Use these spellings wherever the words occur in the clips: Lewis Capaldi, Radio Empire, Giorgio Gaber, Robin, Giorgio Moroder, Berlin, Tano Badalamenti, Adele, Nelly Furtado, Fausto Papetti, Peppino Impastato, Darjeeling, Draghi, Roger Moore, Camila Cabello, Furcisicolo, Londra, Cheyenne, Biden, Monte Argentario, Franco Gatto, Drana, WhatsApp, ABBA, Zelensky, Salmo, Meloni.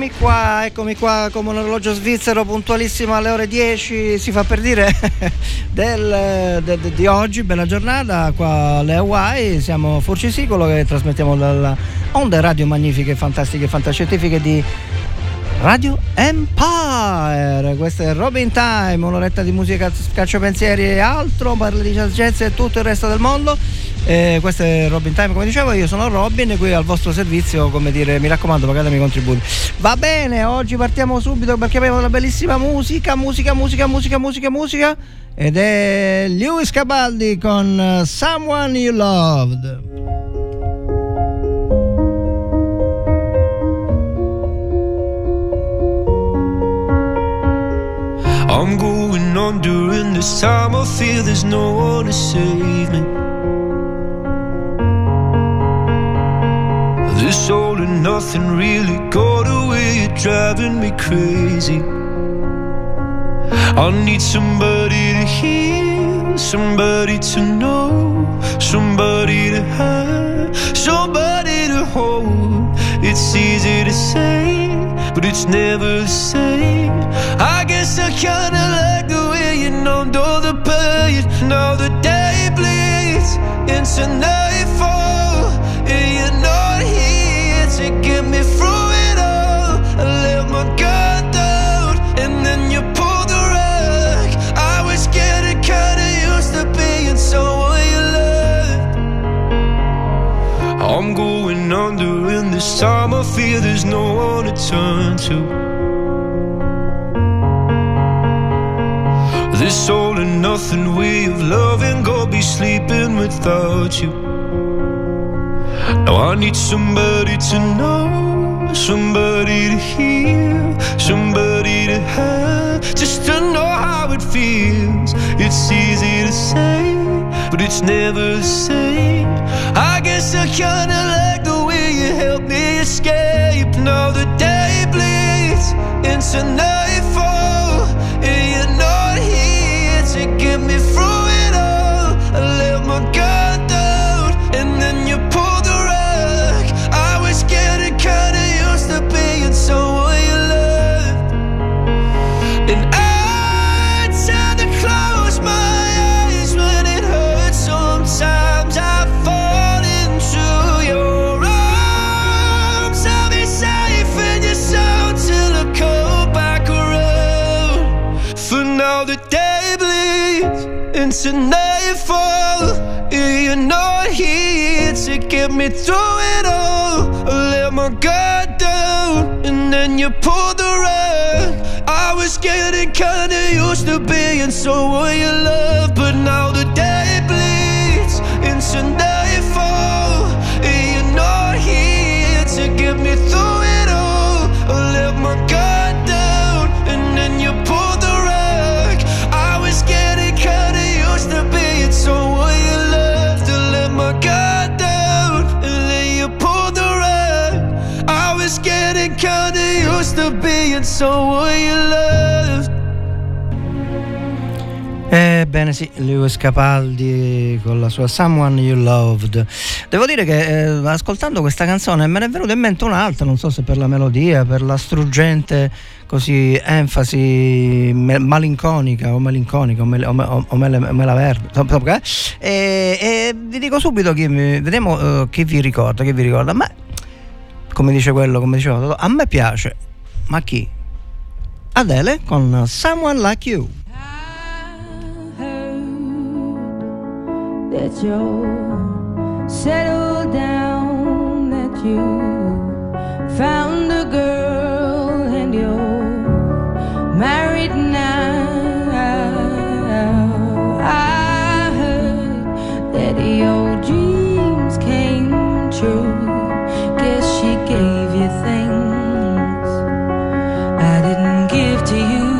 eccomi qua come un orologio svizzero, puntualissimo alle ore 10, si fa per dire, di oggi. Bella giornata qua alle Hawaii, siamo Furcisicolo che trasmettiamo dalla onda radio magnifiche, fantastiche, fantascientifiche di Radio Empire. Questo è Robin Time, un'oretta di musica, calciopensieri e altro, parla di jazz e tutto il resto del mondo. Questo è Robin Time, come dicevo, io sono Robin, qui al vostro servizio, come dire, mi raccomando, pagatemi i contributi. Va bene, oggi partiamo subito perché abbiamo una bellissima musica, ed è Lewis Capaldi con Someone You Loved. I'm going on during this time, I feel there's no one to save me. This all and nothing really got away, you're driving me crazy. I need somebody to hear, somebody to know, somebody to have, somebody to hold. It's easy to say, but it's never the same. I guess I kinda like the way you numbed all the pain. Now the day bleeds into nightfall, and you're not here to get me through it all. I let my guard down, and then you pulled the rug. I was getting kinda used to being someone you loved. I'm going under in this time, I fear there's no one to turn to. This all and nothing way of loving, gonna be sleeping without you. Now I need somebody to know, somebody to hear, somebody to have, just to know how it feels. It's easy to say, but it's never the same. I guess I kinda like the way you helped me escape. Now the day bleeds into nightfall, and you're not here to get me through it all. I let my guard down, and then you pulled the rug. I was getting kinda used to being someone you loved, and I tried to close my eyes when it hurts. Sometimes I fall into your arms, I'll be safe in your soul till I come back around. For now the day into nightfall, you're not here to get me through it all. I let my guard down, and then you pulled the rug. I was getting kinda used to being someone you love, but now the day bleeds into nightfall, you're not here to get me through it all. I let my guard down, and then you pulled the rug. I was getting kinda to be it, so what you love to let my guard down, and then you pulled the rug. I was getting kinda used to be it, so what you love. Ebbene sì, Lewis Capaldi con la sua Someone You Loved. Devo dire che ascoltando questa canzone me ne è venuta in mente un'altra, non so se per la melodia, per la struggente così enfasi malinconica o mela verde. E vi dico subito vediamo chi vi ricorda. Ma come diceva, a me piace. Ma chi? Adele con Someone Like You. That you settled down, that you found a girl and you're married now. I heard that your dreams came true. Guess she gave you things I didn't give to you.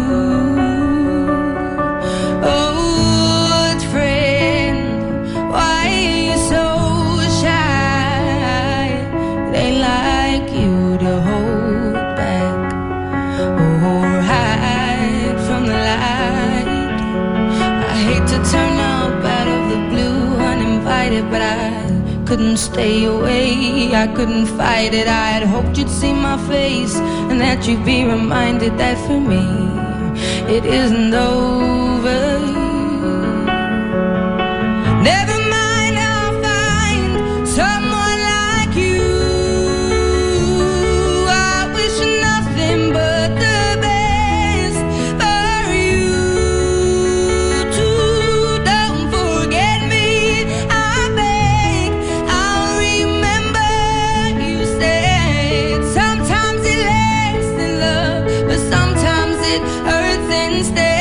But I couldn't stay away, I couldn't fight it. I had hoped you'd see my face and that you'd be reminded that for me it isn't over. Never mind, I'll find someone like you. I wish nothing but the best for you too. Don't forget me, I beg. I'll remember you said sometimes it lasts in love, but sometimes it hurts instead.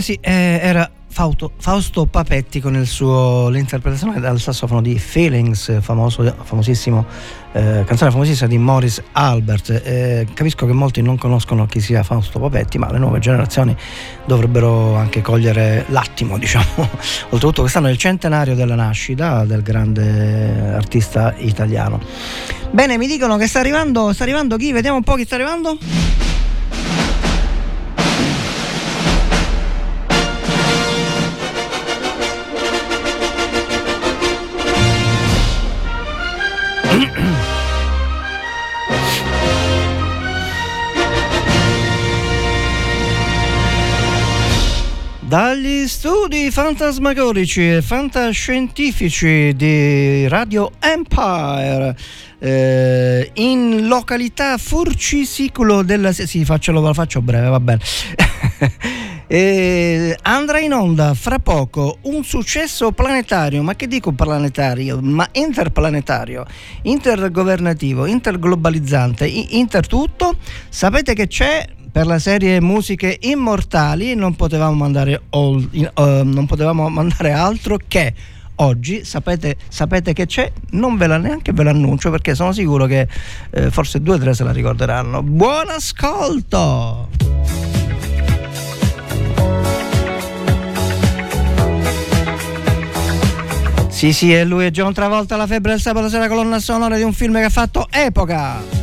Sì, era Fausto Papetti con il suo, l'interpretazione dal sassofono di Feelings, canzone famosissima di Morris Albert. Capisco che molti non conoscono chi sia Fausto Papetti, ma le nuove generazioni dovrebbero anche cogliere l'attimo, diciamo. Oltretutto quest'anno è il centenario della nascita del grande artista italiano. Bene, mi dicono che sta arrivando chi? Vediamo un po' chi sta arrivando. Dagli studi fantasmagorici e fantascientifici di Radio Empire, in località Furcisiculo della... Sì, la faccio breve, va bene. Andrà in onda fra poco un successo planetario, ma che dico planetario, ma interplanetario, intergovernativo, interglobalizzante, intertutto. Sapete che c'è? Per la serie Musiche Immortali non potevamo mandare altro che oggi, sapete che c'è, non ve la neanche ve l'annuncio perché sono sicuro che forse 2 o 3 se la ricorderanno. Buon ascolto! Sì, e lui è John Travolta, La febbre del sabato sera, colonna sonora di un film che ha fatto epoca.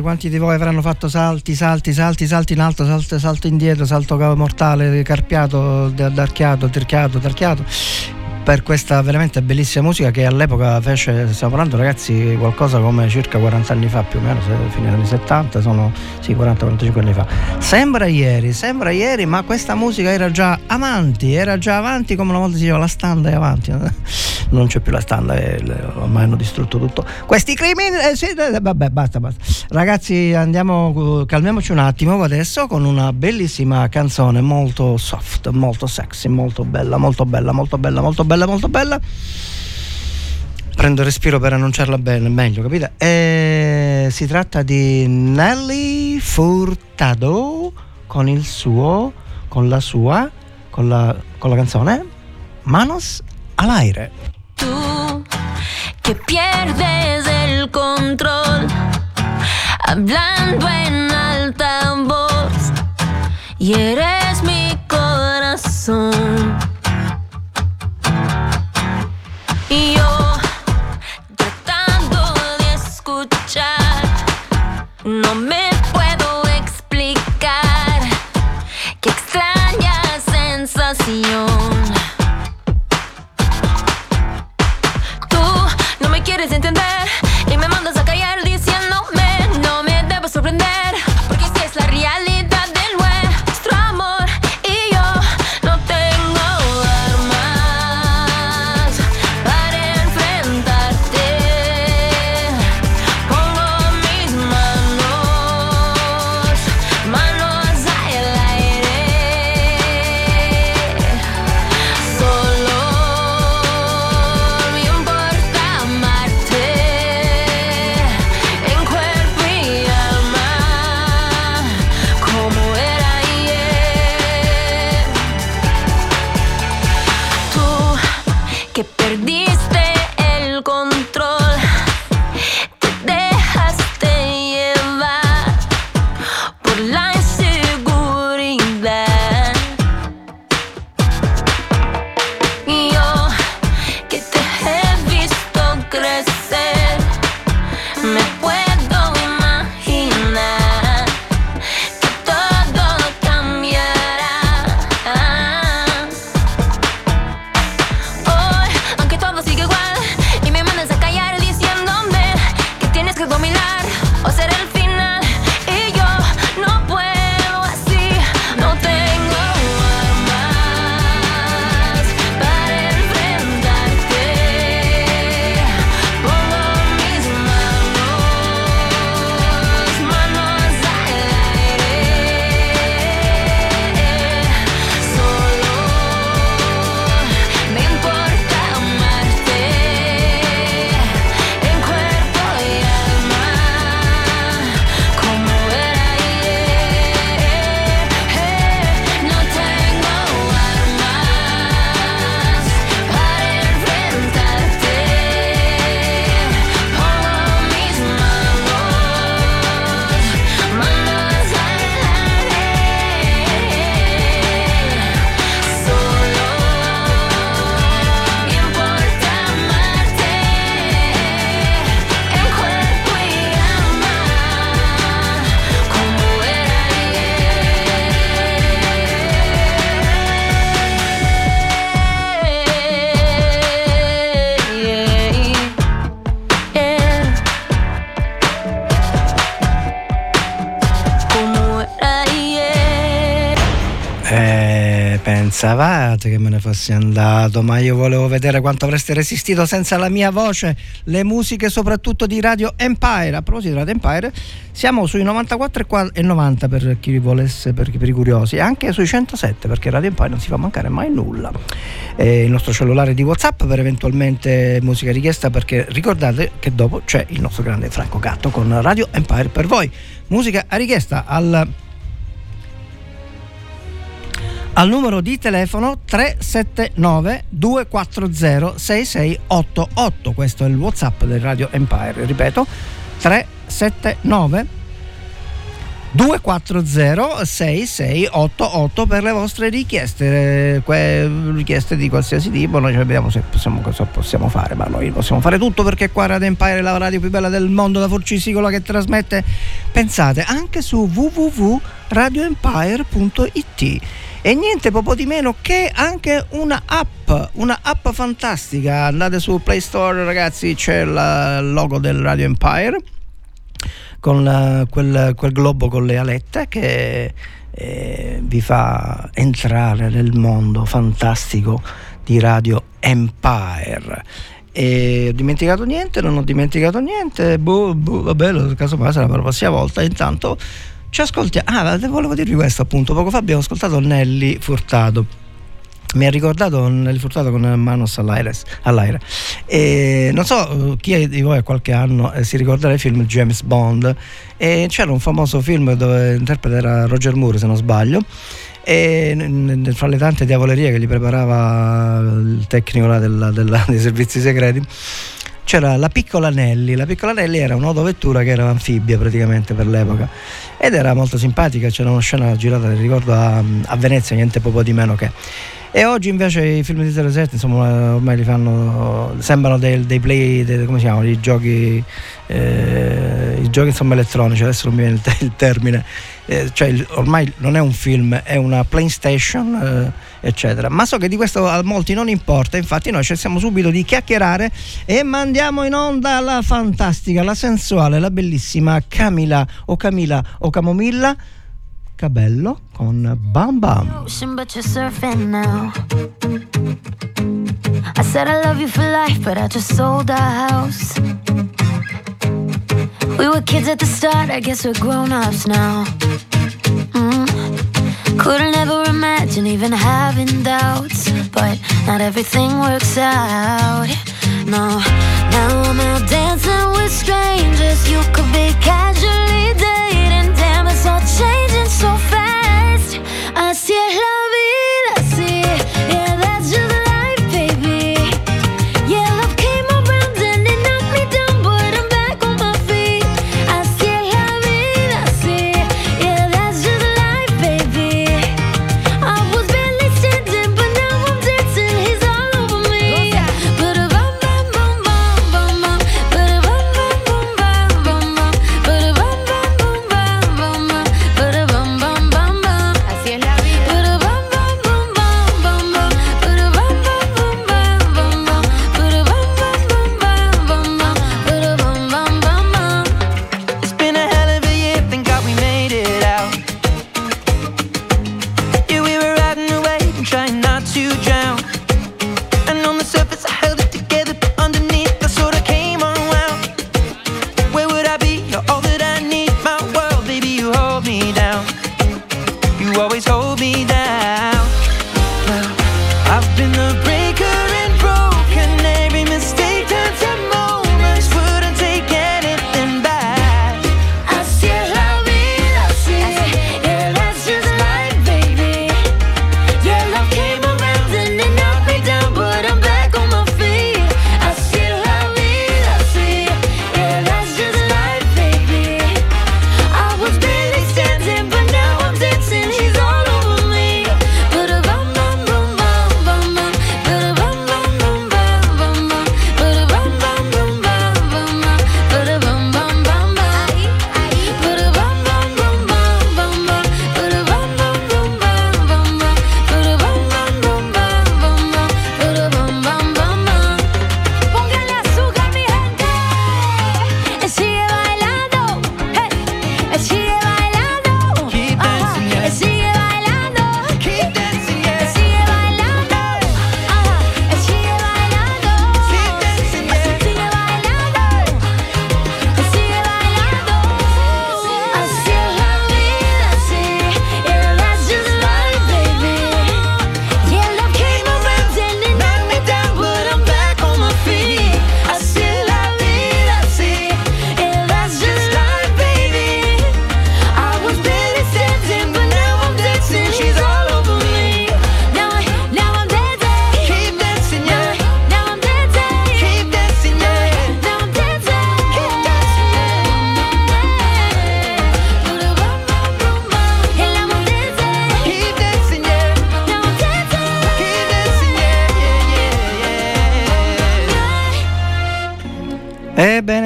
Quanti di voi avranno fatto salti in alto, salto indietro, salto mortale, carpiato, d'archiato per questa veramente bellissima musica che all'epoca fece, stiamo parlando ragazzi qualcosa come circa 40 anni fa più o meno, fine anni 70, sono sì 40-45 anni fa. Sembra ieri, ma questa musica era già avanti come una volta si diceva, la standa è avanti. Non c'è più la stalla, ormai hanno distrutto tutto. Questi crimini. Sì, vabbè, basta. Ragazzi, calmiamoci un attimo adesso con una bellissima canzone, molto soft, molto sexy, molto bella. Prendo respiro per annunciarla bene, meglio, capite? Si tratta di Nelly Furtado con la canzone Manos all'aire. Tú que pierdes el control hablando en alta voz y eres mi corazón y yo tratando de escuchar no me puedo explicar qué extraña sensación. Quieres entender y me mandas a callar diciendo Pensavate che me ne fossi andato, ma io volevo vedere quanto avreste resistito senza la mia voce, le musiche soprattutto di Radio Empire. A proposito di Radio Empire, siamo sui 94,90 per chi volesse, per i curiosi, e anche sui 107, perché Radio Empire non si fa mancare mai nulla. Il nostro cellulare di WhatsApp per eventualmente musica richiesta, perché ricordate che dopo c'è il nostro grande Franco Gatto con Radio Empire per voi. Musica a richiesta al numero di telefono 379 240 6688. Questo è il WhatsApp del Radio Empire, ripeto 379 240 6688 per le vostre richieste, richieste di qualsiasi tipo. Noi vediamo se possiamo fare, ma noi possiamo fare tutto, perché qua Radio Empire è la radio più bella del mondo, la forcisicola che trasmette, pensate, anche su www.radioempire.it. E niente poco di meno che anche una app fantastica. Andate su Play Store, ragazzi, c'è il logo del Radio Empire con quel globo con le alette che vi fa entrare nel mondo fantastico di Radio Empire. E non ho dimenticato niente, vabbè, casomai sarà per la prossima volta. Intanto ci ascoltiamo. Volevo dirvi questo, appunto, poco fa abbiamo ascoltato Nelly Furtado, mi ha ricordato Nelly Furtado con Manos all'aire. E non so chi di voi a qualche anno si ricorderà il film James Bond, e c'era un famoso film dove l'interprete era Roger Moore, se non sbaglio, e fra le tante diavolerie che gli preparava il tecnico là dei servizi segreti c'era la piccola Nelly. La piccola Nelly era un'autovettura che era anfibia praticamente per l'epoca, ed era molto simpatica. C'era una scena girata, ricordo, a Venezia, niente poco di meno che. E oggi invece i film di 07, insomma, ormai li fanno, sembrano dei play, come si chiamano, i giochi insomma elettronici, adesso non mi viene il termine, cioè ormai non è un film, è una PlayStation, eccetera. Ma so che di questo a molti non importa, infatti noi cerchiamo subito di chiacchierare e mandiamo in onda la fantastica, la sensuale, la bellissima Camila o Camomilla Cabello con Bam Bam. Ocean, but you're surfing now. I said I love you for life, but I just sold our house. We were kids at the start, I guess we're grown-ups now. Couldn't ever imagine even having doubts, but not everything works out. No, now I'm out dancing with strangers. You could be casually dating. Damn, it's all changing so fast. I see it love.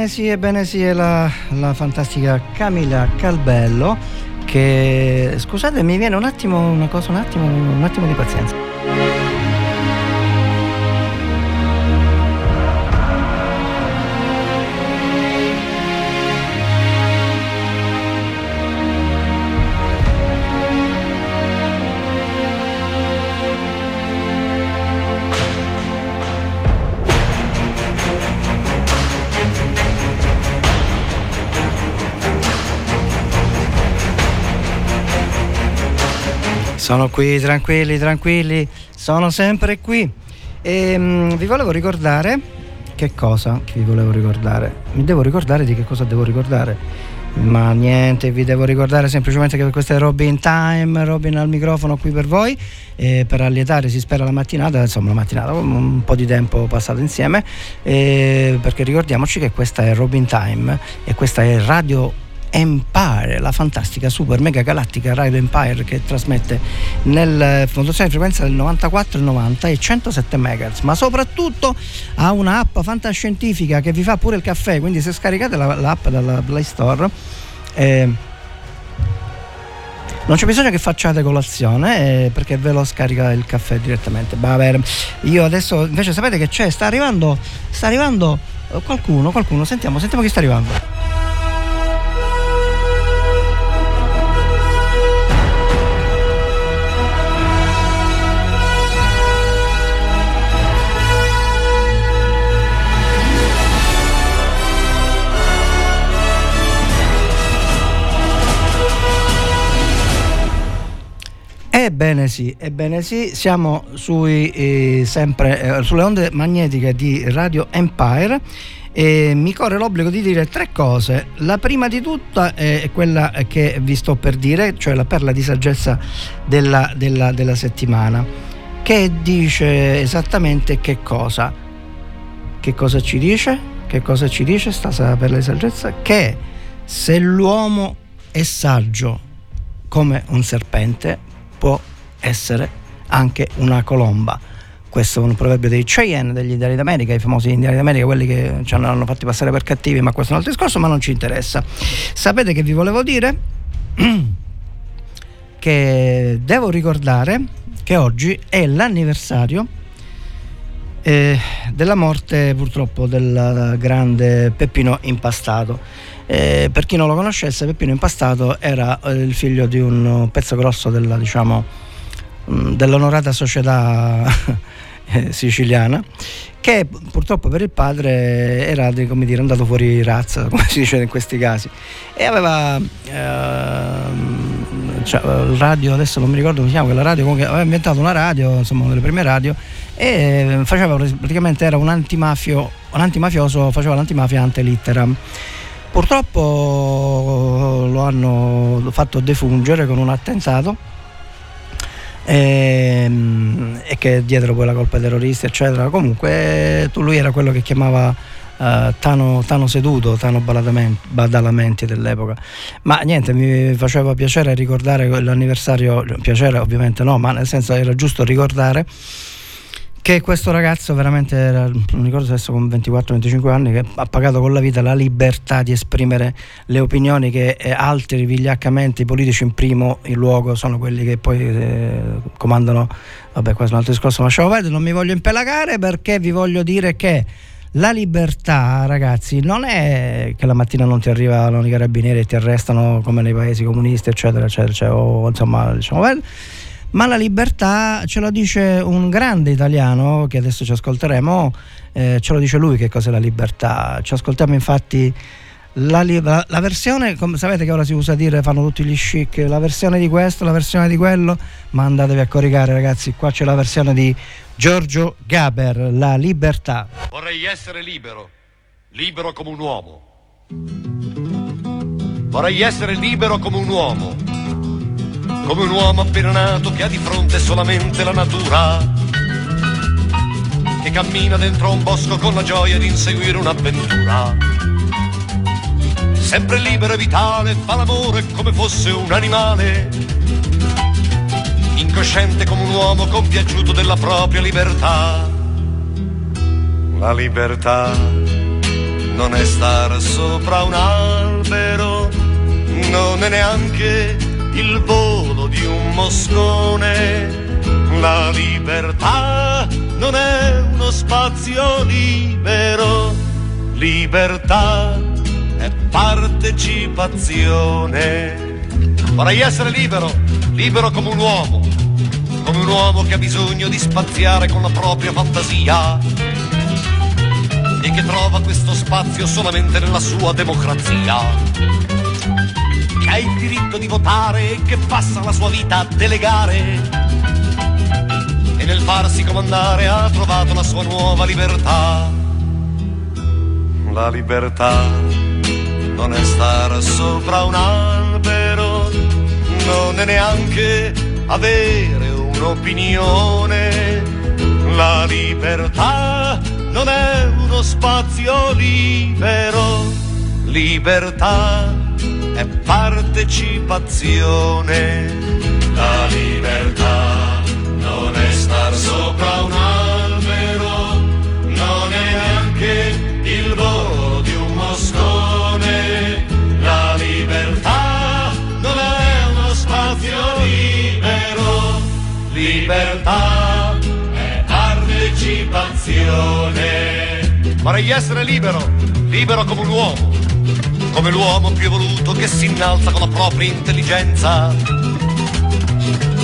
Ebbene sì, è la fantastica Camila Cabello che, scusate, mi viene un attimo di pazienza. Sono qui, tranquilli, sono sempre qui. Vi volevo ricordare che cosa? Mi devo ricordare di che cosa devo ricordare. Ma niente, vi devo ricordare semplicemente che questa è Robin Time, Robin al microfono qui per voi, per allietare, si spera, la mattinata, un po' di tempo passato insieme, perché ricordiamoci che questa è Robin Time e questa è Radio Empire, la fantastica super mega galattica Radio Empire, che trasmette nel fondazione di frequenza del 94, 90 e 107 MHz, ma soprattutto ha una app fantascientifica che vi fa pure il caffè, quindi se scaricate l'app dalla Play Store non c'è bisogno che facciate colazione, perché ve lo scarica il caffè direttamente. Vabbè, io adesso invece, sapete che c'è? Sta arrivando qualcuno, sentiamo chi sta arrivando. Ebbene sì, siamo sempre sulle onde magnetiche di Radio Empire e mi corre l'obbligo di dire tre cose. La prima di tutta è quella che vi sto per dire, cioè la perla di saggezza della settimana, che dice esattamente che cosa ci dice sta perla di saggezza, che se l'uomo è saggio come un serpente, può essere anche una colomba. Questo è un proverbio dei Cheyenne, degli indiani d'America, i famosi indiani d'America, quelli che ci hanno fatti passare per cattivi, ma questo è un altro discorso, ma non ci interessa. Sapete che vi volevo dire? Che devo ricordare che oggi è l'anniversario della morte, purtroppo, del grande Peppino Impastato. Per chi non lo conoscesse, Peppino Impastato era il figlio di un pezzo grosso dell'onorata società siciliana, che purtroppo per il padre era, come dire, andato fuori razza, come si dice in questi casi, e aveva radio, adesso non mi ricordo come si chiama quella radio, comunque aveva inventato una radio, insomma, una delle prime radio, e faceva praticamente, era un antimafioso, faceva l'antimafia ante litteram. Purtroppo lo hanno fatto defungere con un attentato, e che dietro poi la colpa terrorista, eccetera. Comunque lui era quello che chiamava Tano seduto, Tano Badalamenti dell'epoca. Ma niente, mi faceva piacere ricordare l'anniversario, piacere ovviamente no, ma nel senso era giusto ricordare che questo ragazzo veramente era, non ricordo adesso, con 24-25 anni, che ha pagato con la vita la libertà di esprimere le opinioni che altri vigliaccamente, i politici in primo in luogo, sono quelli che poi comandano. Vabbè, questo è un altro discorso, lasciamo perdere, non mi voglio impelagare, perché vi voglio dire che la libertà, ragazzi, non è che la mattina non ti arrivano i carabinieri e ti arrestano come nei paesi comunisti, eccetera, o insomma, diciamo, ma la libertà ce lo dice un grande italiano che adesso ci ascolteremo, ce lo dice lui che cos'è la libertà. Ci ascoltiamo infatti la versione, come sapete che ora si usa dire, fanno tutti gli chic, la versione di questo, la versione di quello, ma andatevi a coricare, ragazzi, qua c'è la versione di Giorgio Gaber, La libertà. Vorrei essere libero come un uomo. Vorrei essere libero come un uomo appena nato che ha di fronte solamente la natura, che cammina dentro un bosco con la gioia di inseguire un'avventura, sempre libero e vitale, fa l'amore come fosse un animale, incosciente come un uomo compiaciuto della propria libertà. La libertà non è star sopra un albero, non è neanche il volo di un moscone. La libertà non è uno spazio libero, libertà è partecipazione. Vorrei essere libero, libero come un uomo che ha bisogno di spaziare con la propria fantasia e che trova questo spazio solamente nella sua democrazia, che ha il diritto di votare e che passa la sua vita a delegare, e nel farsi comandare ha trovato la sua nuova libertà. La libertà non è stare sopra un albero, non è neanche avere un'opinione. La libertà non è uno spazio libero, libertà è partecipazione. La libertà non è star sopra un albero, non è neanche il volo di un moscone. La libertà non è uno spazio libero, libertà è partecipazione. Vorrei essere libero, libero come un uomo, come l'uomo più evoluto che si innalza con la propria intelligenza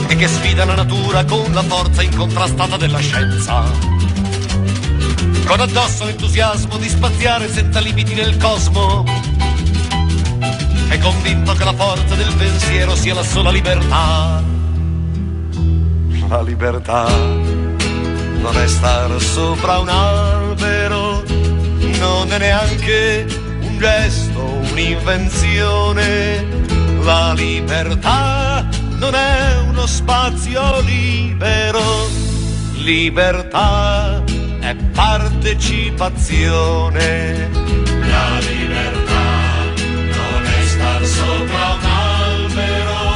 e che sfida la natura con la forza incontrastata della scienza, con addosso l'entusiasmo di spaziare senza limiti nel cosmo, è convinto che la forza del pensiero sia la sola libertà. La libertà non è star sopra un albero, non è neanche un gesto, un'invenzione. La libertà non è uno spazio libero, libertà è partecipazione. La libertà non è star sopra un albero,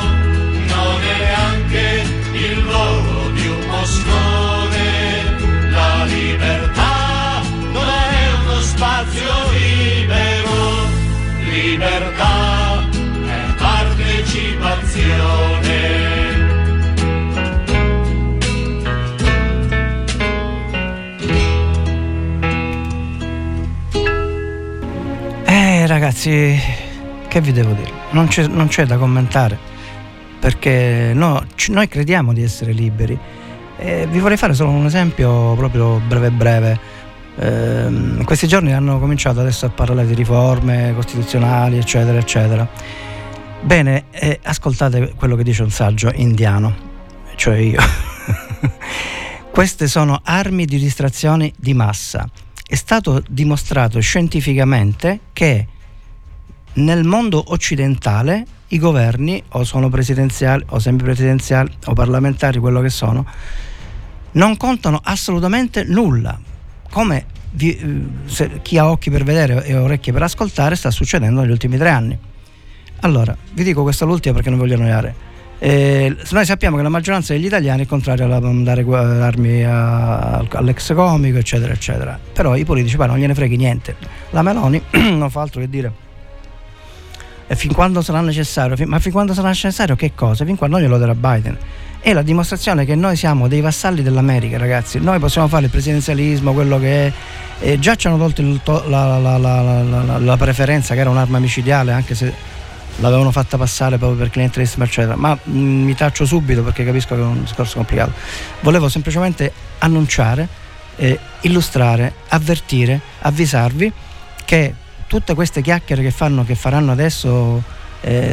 non è neanche il volo di un moscone. La libertà non è uno spazio libero, libertà è partecipazione. Ragazzi, che vi devo dire? Non c'è da commentare, perché no, noi crediamo di essere liberi. Vi vorrei fare solo un esempio proprio breve. Questi giorni hanno cominciato adesso a parlare di riforme costituzionali, eccetera, eccetera. Bene, ascoltate quello che dice un saggio indiano, cioè io. Queste sono armi di distrazione di massa. È stato dimostrato scientificamente che nel mondo occidentale i governi, o sono presidenziali o semipresidenziali o parlamentari, quello che sono, non contano assolutamente nulla. Come chi ha occhi per vedere e orecchie per ascoltare sta succedendo negli ultimi 3 anni. Allora, vi dico questa l'ultima perché non voglio annoiare. Noi sappiamo che la maggioranza degli italiani è contraria a mandare armi all'ex comico, eccetera, eccetera. Però i politici poi non gliene freghi niente. La Meloni non fa altro che dire: e fin quando sarà necessario? Ma fin quando sarà necessario che cosa? Fin quando non glielo darà Biden. È la dimostrazione che noi siamo dei vassalli dell'America, ragazzi. Noi possiamo fare il presidenzialismo, quello che è. Già ci hanno tolto la preferenza, che era un'arma micidiale, anche se l'avevano fatta passare proprio per clientelismo, eccetera. Ma mi taccio subito perché capisco che è un discorso complicato. Volevo semplicemente annunciare, illustrare, avvertire, avvisarvi che tutte queste chiacchiere che faranno adesso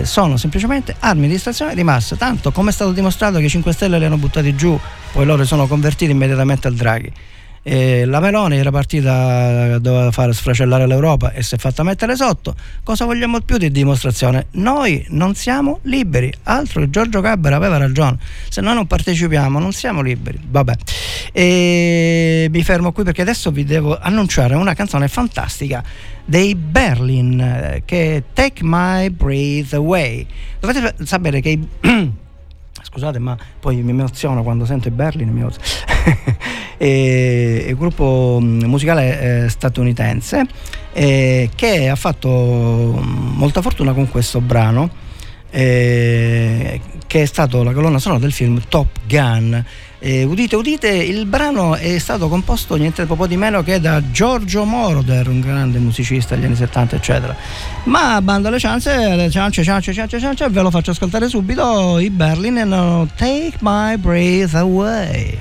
sono semplicemente armi di distrazione di massa. Tanto, come è stato dimostrato, che i 5 Stelle li hanno buttati giù, poi loro sono convertiti immediatamente al Draghi. La Meloni era partita, doveva far sfracellare l'Europa e si è fatta mettere sotto. Cosa vogliamo più di dimostrazione? Noi non siamo liberi, altro che Giorgio Gaber aveva ragione: se noi non partecipiamo non siamo liberi. Vabbè, e mi fermo qui perché adesso vi devo annunciare una canzone fantastica dei Berlin, che è Take My Breath Away. Dovete sapere che scusate, ma poi mi emoziono quando sento i Berlin il gruppo musicale statunitense, che ha fatto molta fortuna con questo brano, che è stato la colonna sonora del film Top Gun. Udite, udite, il brano è stato composto niente poco di meno che da Giorgio Moroder, un grande musicista degli anni 70 eccetera. Ma bando alle ciance, ve lo faccio ascoltare subito, i Berlin and Take My Breath Away.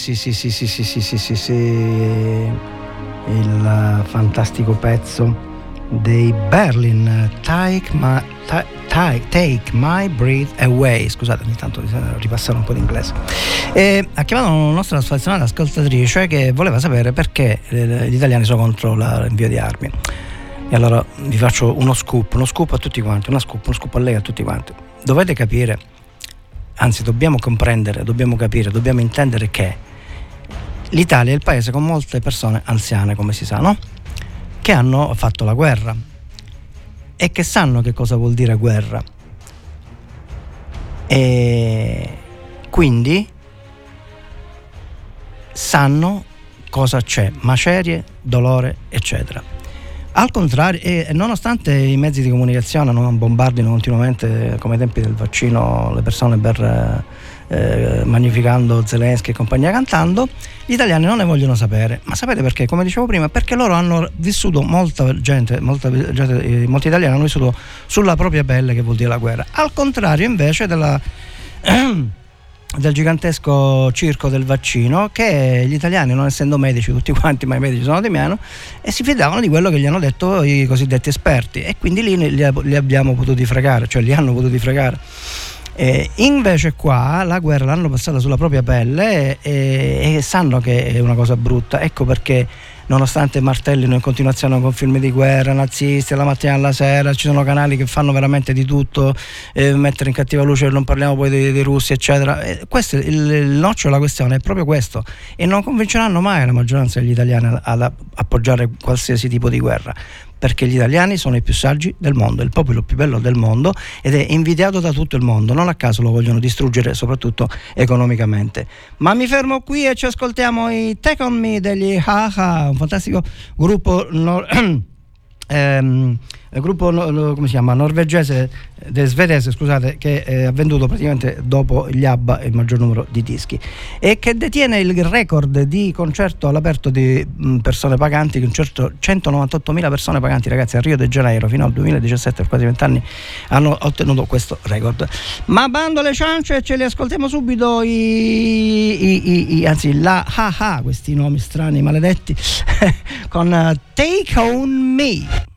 Sì, il fantastico pezzo dei Berlin, Take My Breath Away. Scusate, ogni tanto ripassare un po' di inglese. Ha chiamato una nostra sfazionata ascoltatrice che voleva sapere perché gli italiani sono contro l'invio di armi. E allora vi faccio uno scoop a tutti quanti, uno scoop a lei, a tutti quanti. dovete capire, anzi dobbiamo comprendere, dobbiamo capire, dobbiamo intendere che l'Italia è il paese con molte persone anziane, come si sa, no? Che hanno fatto la guerra e che sanno che cosa vuol dire guerra. E quindi sanno cosa c'è, macerie, dolore, eccetera. Al contrario, e nonostante i mezzi di comunicazione non bombardino continuamente come ai tempi del vaccino le persone per magnificando Zelensky e compagnia cantando, gli italiani non ne vogliono sapere. Ma sapete perché? Come dicevo prima, perché loro hanno vissuto, molti italiani hanno vissuto sulla propria pelle che vuol dire la guerra. Al contrario invece del gigantesco circo del vaccino, che gli italiani, non essendo medici tutti quanti, ma i medici sono di meno, e si fidavano di quello che gli hanno detto i cosiddetti esperti, e quindi lì li abbiamo potuti fregare, cioè li hanno potuti fregare. Invece qua la guerra l'hanno passata sulla propria pelle e sanno che è una cosa brutta. Ecco perché, nonostante martellino in continuazione con film di guerra nazisti, la mattina alla sera, ci sono canali che fanno veramente di tutto, mettere in cattiva luce, non parliamo poi dei russi, eccetera. Questo è il noccio della questione, è proprio questo, e non convinceranno mai la maggioranza degli italiani ad appoggiare qualsiasi tipo di guerra, perché gli italiani sono i più saggi del mondo, il popolo più bello del mondo ed è invidiato da tutto il mondo, non a caso lo vogliono distruggere soprattutto economicamente. Ma mi fermo qui e ci ascoltiamo i Take On Me degli Ha-Ha, un fantastico gruppo come si chiama? Svedese, scusate, che ha venduto praticamente dopo gli ABBA il maggior numero di dischi e che detiene il record di concerto all'aperto di persone paganti, concerto 198.000 persone paganti, ragazzi, a Rio de Janeiro fino al 2017, per quasi 20 anni hanno ottenuto questo record. Ma bando le ciance, ce li ascoltiamo subito la Ha-Ha, questi nomi strani maledetti con Take On Me.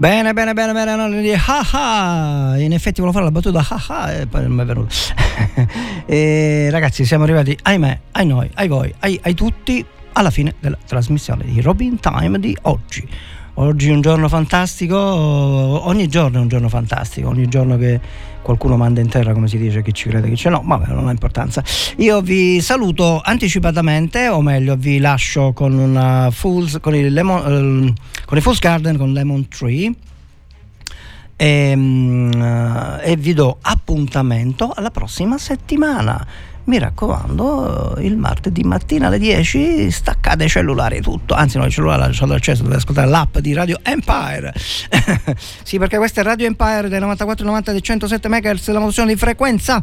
Bene, no, di Ha-Ha. In effetti volevo fare la battuta Ha-Ha e poi non mi è venuto. E ragazzi, siamo arrivati, ahimè, ai noi, ai voi, ai tutti, alla fine della trasmissione di Robin Time di oggi. Oggi è un giorno fantastico, ogni giorno è un giorno fantastico, ogni giorno che qualcuno manda in terra, come si dice, chi ci crede, chi c'è no, vabbè, non ha importanza. Io vi saluto anticipatamente, o meglio vi lascio con una con i Fool's Garden, con Lemon Tree, e vi do appuntamento alla prossima settimana. Mi raccomando, il martedì mattina alle 10 staccate i cellulari, tutto, anzi no, il cellulare lasciate acceso, dovete ascoltare l'app di Radio Empire. Sì, perché questa è Radio Empire dei 94,90 dei 107 MHz, della modulazione di frequenza.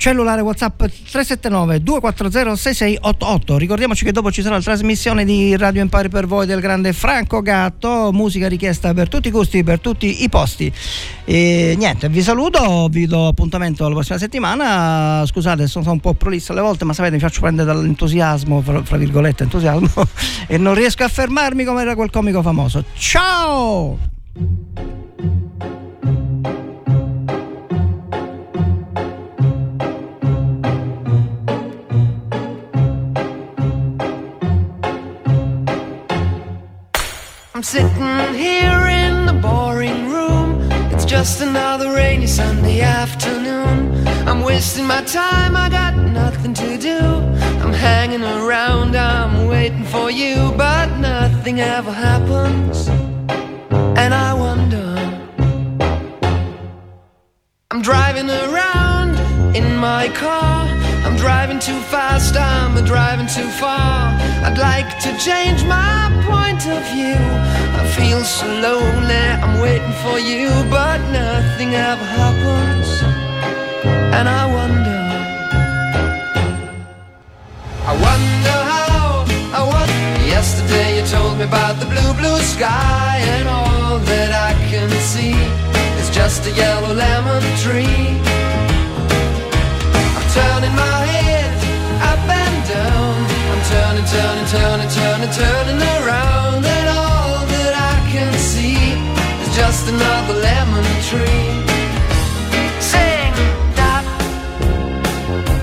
Cellulare WhatsApp 379 240 6688. Ricordiamoci che dopo ci sarà la trasmissione di Radio Empire per voi del grande Franco Gatto, musica richiesta per tutti i gusti, per tutti i posti. E niente, vi saluto, vi do appuntamento alla prossima settimana. Scusate, sono un po' prolisso alle volte, ma sapete, mi faccio prendere dall'entusiasmo, fra virgolette entusiasmo, e non riesco a fermarmi come era quel comico famoso. Ciao! I'm sitting here in the boring room. It's just another rainy Sunday afternoon. I'm wasting my time, I got nothing to do. I'm hanging around, I'm waiting for you, but nothing ever happens, and I wonder. I'm driving around in my car, I'm driving too fast, I'm driving too far. I'd like to change my point of view. I feel so lonely, I'm waiting for you, but nothing ever happens, and I wonder. I wonder how, I wonder. Yesterday you told me about the blue, blue sky, and all that I can see is just a yellow lemon tree. I'm turning my head up and down, I'm turning, turning, turning, turning, turning around, and all that I can see is just another lemon tree. Sing da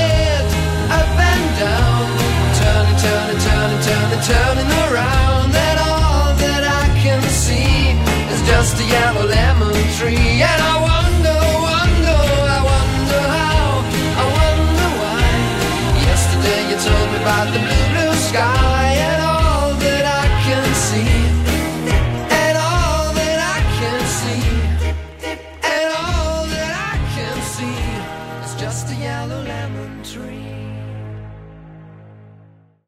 head up and down, I'm turning, turning, turning, turning, turning around, and all that I can see is just a